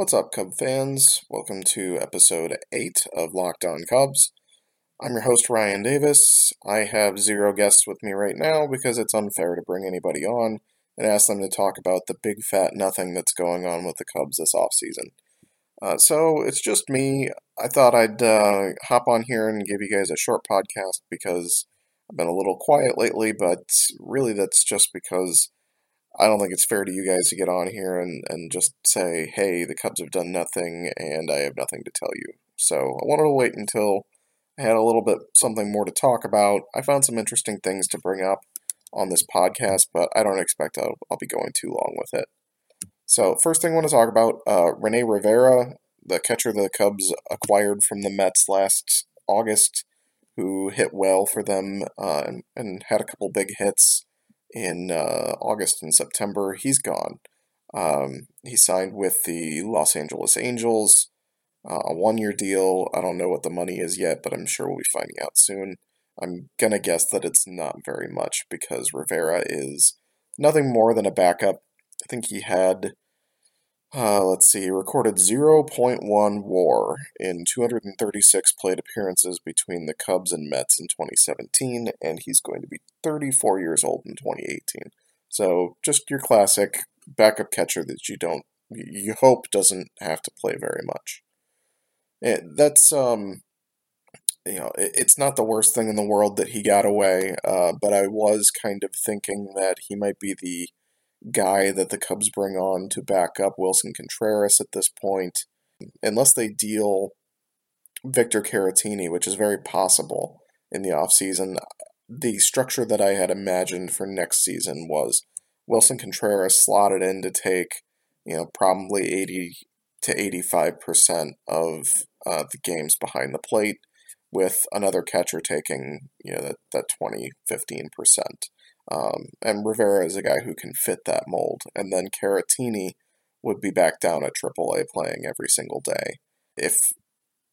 What's up, Cub fans? Welcome to episode 8 of Locked On Cubs. I'm your host, Ryan Davis. I have 0 guests with me right now because it's unfair to bring anybody on and ask them to talk about the big fat nothing that's going on with the Cubs this offseason. So it's just me. I thought I'd hop on here and give you guys a short podcast because I've been a little quiet lately, but really that's just because I don't think it's fair to you guys to get on here and just say, hey, the Cubs have done nothing, and I have nothing to tell you. So I wanted to wait until I had a little bit something more to talk about. I found some interesting things to bring up on this podcast, but I don't expect I'll be going too long with it. So first thing I want to talk about, Rene Rivera, the catcher the Cubs acquired from the Mets last August, who hit well for them and had a couple big hits in August and September. He's gone. He signed with the Los Angeles Angels, a 1-year deal. I don't know what the money is yet, but I'm sure we'll be finding out soon. I'm going to guess that it's not very much because Rivera is nothing more than a backup. I think he had, recorded 0.1 WAR in 236 plate appearances between the Cubs and Mets in 2017, and he's going to be 34 years old in 2018. So just your classic backup catcher that you hope doesn't have to play very much. It's not the worst thing in the world that he got away, but I was kind of thinking that he might be the guy that the Cubs bring on to back up Wilson Contreras at this point, unless they deal Victor Caratini, which is very possible in the offseason. The structure that I had imagined for next season was Wilson Contreras slotted in to take, probably 80 to 85% of the games behind the plate, with another catcher taking, that 20, 15%. And Rivera is a guy who can fit that mold. And then Caratini would be back down at AAA playing every single day. If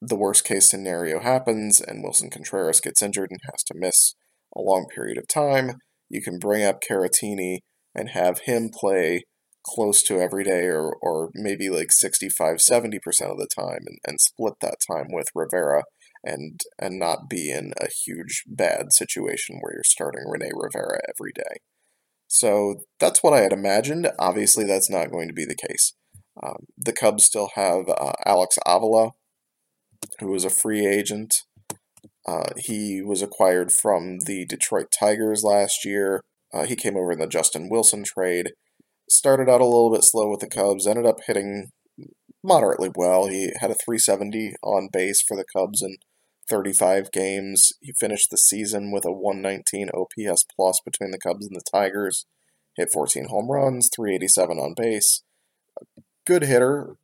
the worst case scenario happens and Wilson Contreras gets injured and has to miss a long period of time, you can bring up Caratini and have him play close to every day or maybe like 65, 70% of the time and split that time with Rivera and not be in a huge bad situation where you're starting Rene Rivera every day. So that's what I had imagined. Obviously, that's not going to be the case. The Cubs still have Alex Avila, who is a free agent. He was acquired from the Detroit Tigers last year. He came over in the Justin Wilson trade. Started out a little bit slow with the Cubs, ended up hitting moderately well. He had a .370 on base for the Cubs in 35 games. He finished the season with a 119 OPS plus between the Cubs and the Tigers. Hit 14 home runs, .387 on base. Good hitter,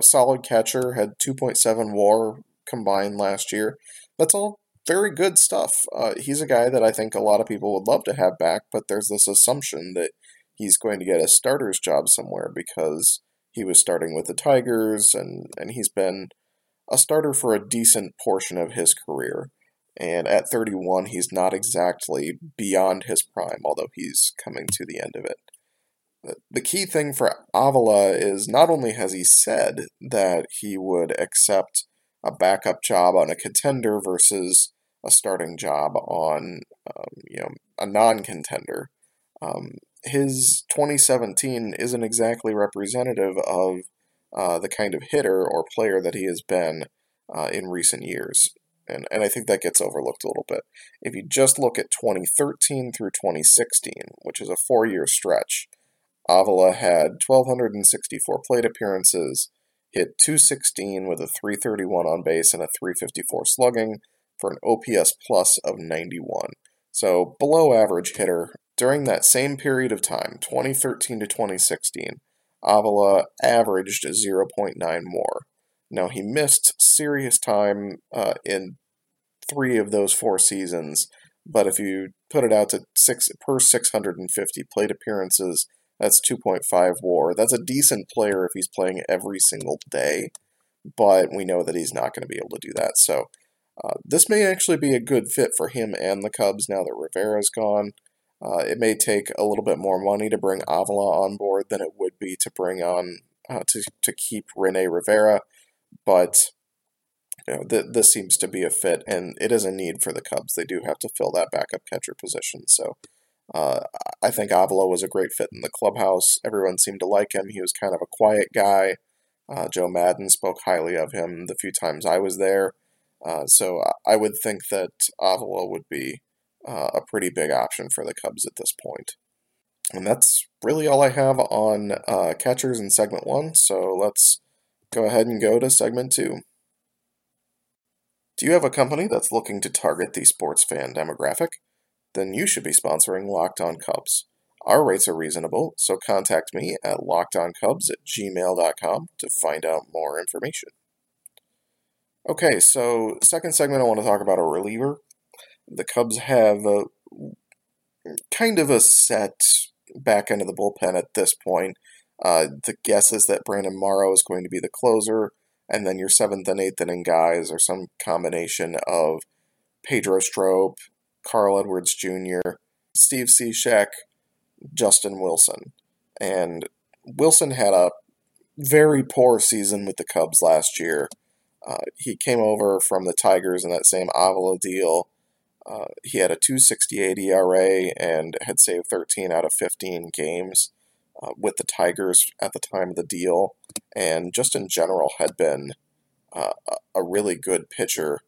solid catcher, had 2.7 WAR combined last year. That's all very good stuff. He's a guy that I think a lot of people would love to have back, but there's this assumption that he's going to get a starter's job somewhere because he was starting with the Tigers, and he's been a starter for a decent portion of his career. And at 31, he's not exactly beyond his prime, although he's coming to the end of it. The key thing for Avila is not only has he said that he would accept a backup job on a contender versus a starting job on a non-contender, his 2017 isn't exactly representative of the kind of hitter or player that he has been in recent years. And I think that gets overlooked a little bit. If you just look at 2013 through 2016, which is a 4-year stretch, Avila had 1,264 plate appearances, hit 216 with a .331 on base and a .354 slugging for an OPS plus of 91. So below average hitter. During that same period of time, 2013 to 2016, Avila averaged 0.9 more. Now, he missed serious time in 3 of those 4 seasons, but if you put it out to 650 plate appearances, that's 2.5 WAR. That's a decent player if he's playing every single day, but we know that he's not going to be able to do that. So this may actually be a good fit for him and the Cubs now that Rivera's gone. It may take a little bit more money to bring Avila on board than it would be to bring on to keep Rene Rivera, but you know, this seems to be a fit, and it is a need for the Cubs. They do have to fill that backup catcher position, so I think Avila was a great fit in the clubhouse. Everyone seemed to like him. He was kind of a quiet guy. Joe Madden spoke highly of him the few times I was there, so I would think that Avila would be a pretty big option for the Cubs at this point. And that's really all I have on catchers in segment one, so let's go ahead and go to segment two. Do you have a company that's looking to target the sports fan demographic? Then you should be sponsoring Locked On Cubs. Our rates are reasonable, so contact me at lockedoncubs@gmail.com to find out more information. Okay, so second segment I want to talk about a reliever. The Cubs have a, kind of a set back end of the bullpen at this point. The guess is that Brandon Morrow is going to be the closer, and then your 7th and 8th inning guys are some combination of Pedro Strop, Carl Edwards Jr., Steve Cishek, Justin Wilson. And Wilson had a very poor season with the Cubs last year. He came over from the Tigers in that same Avila deal. He had a 2.68 ERA and had saved 13 out of 15 games with the Tigers at the time of the deal, and just in general had been a really good pitcher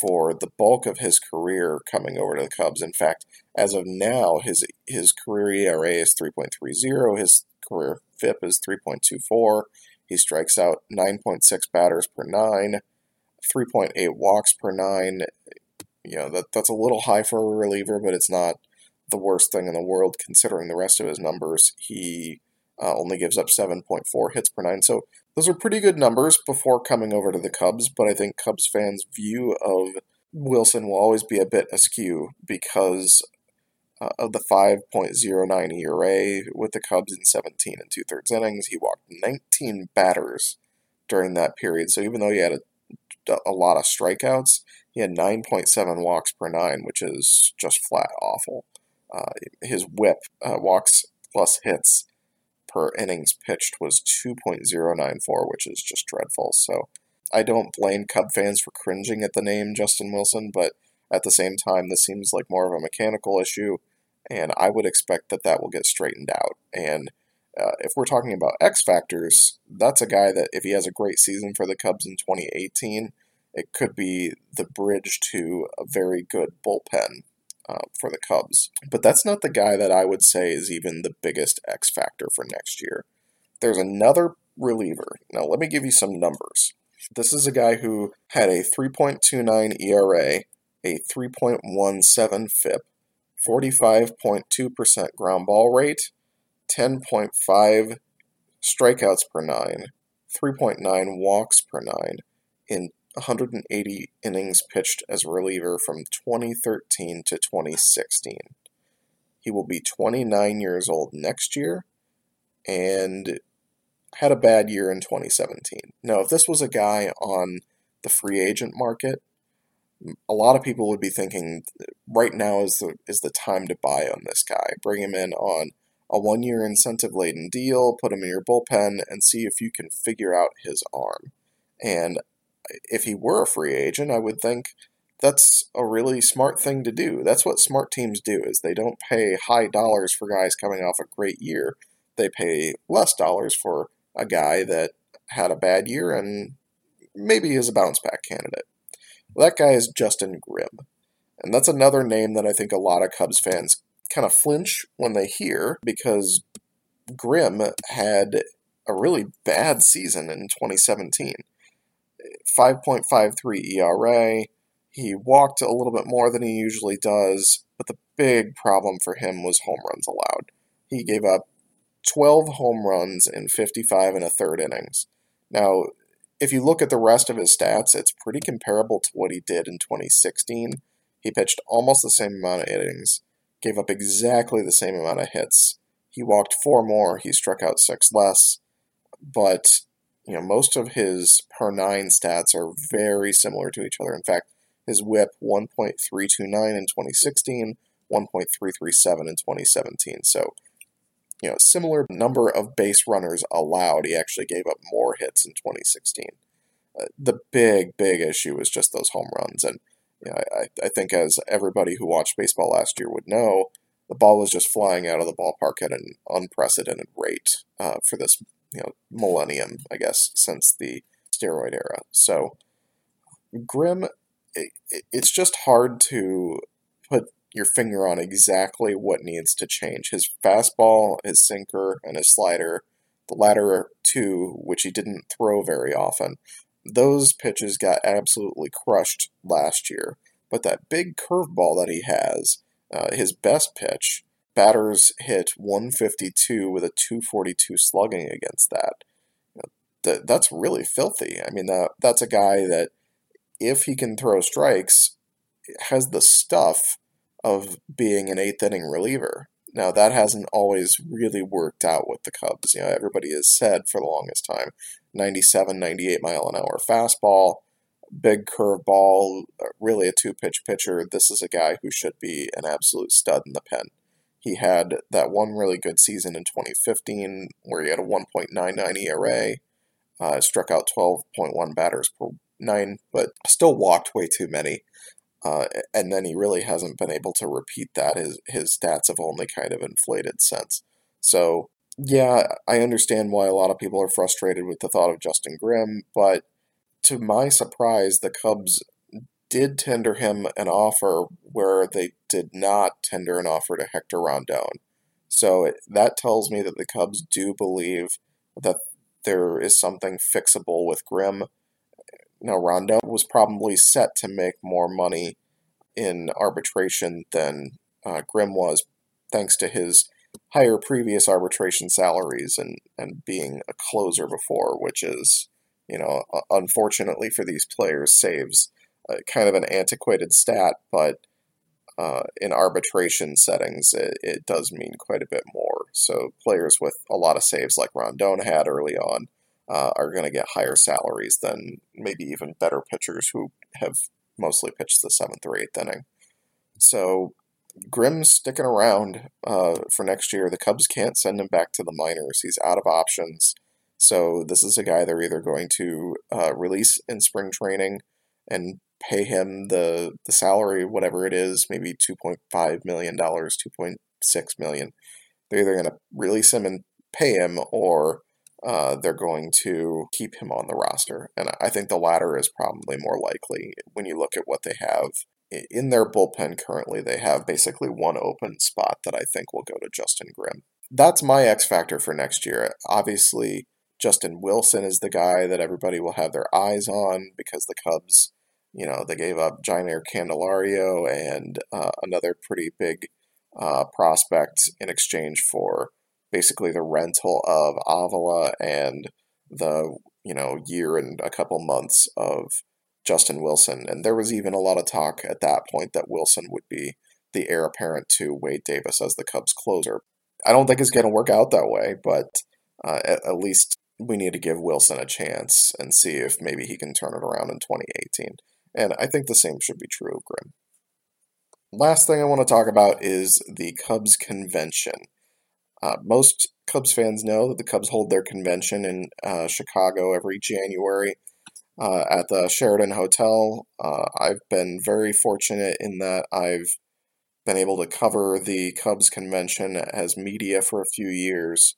for the bulk of his career coming over to the Cubs. In fact, as of now, his career ERA is 3.30, his career FIP is 3.24, he strikes out 9.6 batters per 9, 3.8 walks per 9. You know, that's a little high for a reliever, but it's not the worst thing in the world considering the rest of his numbers. He only gives up 7.4 hits per 9, so those are pretty good numbers before coming over to the Cubs, but I think Cubs fans' view of Wilson will always be a bit askew because of the 5.09 ERA with the Cubs in 17 and 2/3 innings. He walked 19 batters during that period, so even though he had a lot of strikeouts, he had 9.7 walks per 9, which is just flat awful. His whip, walks plus hits per innings pitched, was 2.094, which is just dreadful. So I don't blame Cub fans for cringing at the name Justin Wilson, but at the same time, this seems like more of a mechanical issue, and I would expect that that will get straightened out. And if we're talking about X factors, that's a guy that if he has a great season for the Cubs in 2018, it could be the bridge to a very good bullpen for the Cubs. But that's not the guy that I would say is even the biggest X factor for next year. There's another reliever. Now, let me give you some numbers. This is a guy who had a 3.29 ERA, a 3.17 FIP, 45.2% ground ball rate, 10.5 strikeouts per 9, 3.9 walks per 9 in 180 innings pitched as a reliever from 2013 to 2016. He will be 29 years old next year and had a bad year in 2017. Now, if this was a guy on the free agent market, a lot of people would be thinking right now is the time to buy on this guy. Bring him in on a one-year incentive-laden deal, put him in your bullpen, and see if you can figure out his arm. And if he were a free agent, I would think that's a really smart thing to do. That's what smart teams do, is they don't pay high dollars for guys coming off a great year. They pay less dollars for a guy that had a bad year and maybe is a bounce-back candidate. Well, that guy is Justin Grimm, and that's another name that I think a lot of Cubs fans kind of flinch when they hear, because Grimm had a really bad season in 2017. 5.53 ERA. He walked a little bit more than he usually does, but the big problem for him was home runs allowed. He gave up 12 home runs in 55 1/3 innings. Now, if you look at the rest of his stats, it's pretty comparable to what he did in 2016. He pitched almost the same amount of innings, gave up exactly the same amount of hits. He walked 4 more, he struck out 6 less, but you know, most of his per 9 stats are very similar to each other. In fact, his whip, 1.329 in 2016, 1.337 in 2017. So similar number of base runners allowed. He actually gave up more hits in 2016. The big issue was just those home runs. And I think, as everybody who watched baseball last year would know, the ball was just flying out of the ballpark at an unprecedented rate for this millennium, I guess, since the steroid era. So Grimm, it's just hard to put your finger on exactly what needs to change. His fastball, his sinker, and his slider, the latter two, which he didn't throw very often, those pitches got absolutely crushed last year. But that big curveball that he has, his best pitch, batters hit 152 with a 242 slugging against that. That's really filthy. I mean, that's a guy that, if he can throw strikes, has the stuff of being an eighth-inning reliever. Now, that hasn't always really worked out with the Cubs. Everybody has said for the longest time, 97, 98-mile-an-hour fastball, big curveball, really a two-pitch pitcher. This is a guy who should be an absolute stud in the pen. He had that one really good season in 2015 where he had a 1.99 ERA, struck out 12.1 batters per 9, but still walked way too many. And then he really hasn't been able to repeat that. His stats have only kind of inflated since. So, yeah, I understand why a lot of people are frustrated with the thought of Justin Grimm, but to my surprise, the Cubs did tender him an offer where they did not tender an offer to Hector Rondon. So that tells me that the Cubs do believe that there is something fixable with Grimm. Now, Rondon was probably set to make more money in arbitration than Grimm was, thanks to his higher previous arbitration salaries and being a closer before, which is, unfortunately for these players, saves kind of an antiquated stat, but in arbitration settings, it does mean quite a bit more. So players with a lot of saves like Rondon had early on are going to get higher salaries than maybe even better pitchers who have mostly pitched the 7th or 8th inning. So Grimm's sticking around for next year. The Cubs can't send him back to the minors. He's out of options. So this is a guy they're either going to release in spring training and pay him the salary, whatever it is, maybe $2.5 million, $2.6 million. They're either going to release him and pay him, or they're going to keep him on the roster. And I think the latter is probably more likely when you look at what they have in their bullpen currently. They have basically one open spot that I think will go to Justin Grimm. That's my X factor for next year. Obviously, Justin Wilson is the guy that everybody will have their eyes on because the Cubs, they gave up Jeimer Candelario and another pretty big prospect in exchange for basically the rental of Avila and the, year and a couple months of Justin Wilson. And there was even a lot of talk at that point that Wilson would be the heir apparent to Wade Davis as the Cubs closer. I don't think it's going to work out that way, but at least we need to give Wilson a chance and see if maybe he can turn it around in 2018. And I think the same should be true of Grimm. Last thing I want to talk about is the Cubs convention. Most Cubs fans know that the Cubs hold their convention in Chicago every January at the Sheraton Hotel. I've been very fortunate in that I've been able to cover the Cubs convention as media for a few years.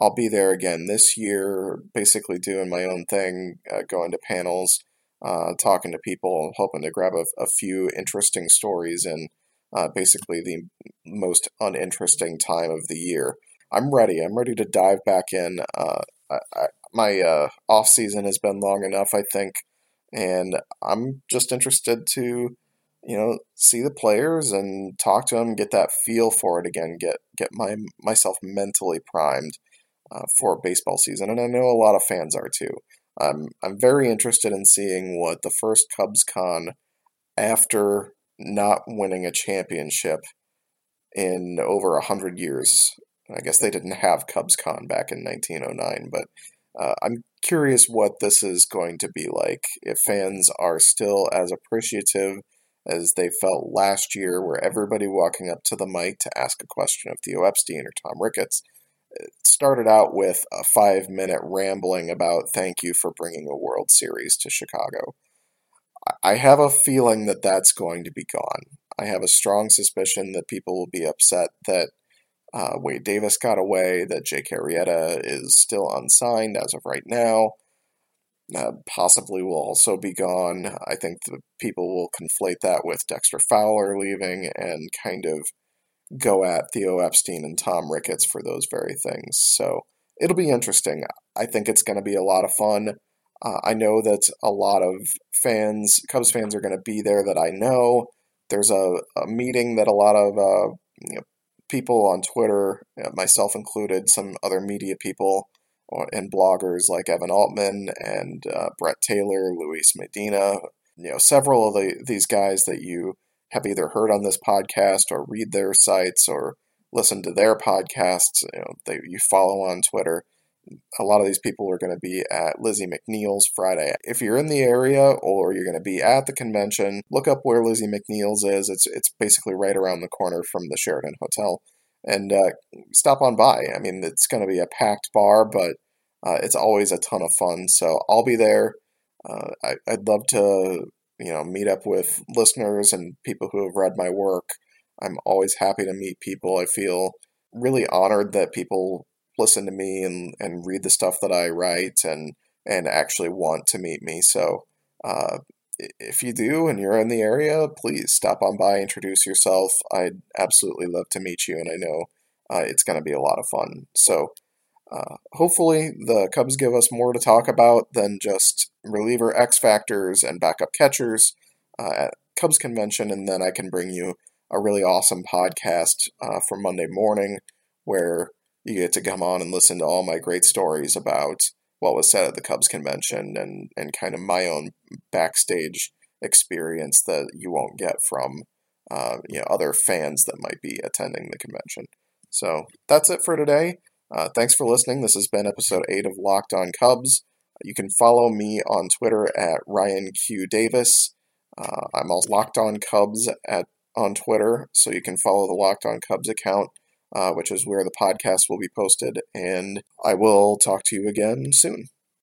I'll be there again this year, basically doing my own thing, going to panels, talking to people, hoping to grab a few interesting stories in basically the most uninteresting time of the year. I'm ready. I'm ready to dive back in. My off season has been long enough, I think, and I'm just interested to, see the players and talk to them, get that feel for it again, get myself mentally primed for baseball season. And I know a lot of fans are too. I'm very interested in seeing what the first Cubs Con after not winning a championship in over 100 years. I guess they didn't have Cubs Con back in 1909, but I'm curious what this is going to be like, if fans are still as appreciative as they felt last year, where everybody walking up to the mic to ask a question of Theo Epstein or Tom Ricketts It started out with a 5-minute rambling about thank you for bringing a World Series to Chicago. I have a feeling that that's going to be gone. I have a strong suspicion that people will be upset that Wade Davis got away, that Jake Arrieta is still unsigned as of right now, possibly will also be gone. I think the people will conflate that with Dexter Fowler leaving and kind of go at Theo Epstein and Tom Ricketts for those very things. So it'll be interesting. I think it's going to be a lot of fun. I know that a lot of fans, Cubs fans, are going to be there that I know. There's a meeting that a lot of people on Twitter, myself included, some other media people and bloggers like Evan Altman and Brett Taylor, Luis Medina, several of these guys that you have either heard on this podcast or read their sites or listen to their podcasts, that you follow on Twitter. A lot of these people are going to be at Lizzie McNeill's Friday. If you're in the area or you're going to be at the convention, look up where Lizzie McNeill's is. It's basically right around the corner from the Sheridan Hotel. And stop on by. I mean, it's going to be a packed bar, but it's always a ton of fun. So I'll be there. I'd love to meet up with listeners and people who have read my work. I'm always happy to meet people. I feel really honored that people listen to me and read the stuff that I write and actually want to meet me. So if you do and you're in the area, please stop on by, introduce yourself. I'd absolutely love to meet you, and I know it's going to be a lot of fun. So hopefully the Cubs give us more to talk about than just reliever X-Factors and backup catchers at Cubs Convention, and then I can bring you a really awesome podcast for Monday morning where you get to come on and listen to all my great stories about what was said at the Cubs Convention and kind of my own backstage experience that you won't get from other fans that might be attending the convention. So that's it for today. Thanks for listening. This has been episode 8 of Locked On Cubs. You can follow me on Twitter at Ryan Q Davis. I'm also Locked On Cubs on Twitter, so you can follow the Locked On Cubs account, which is where the podcast will be posted, and I will talk to you again soon.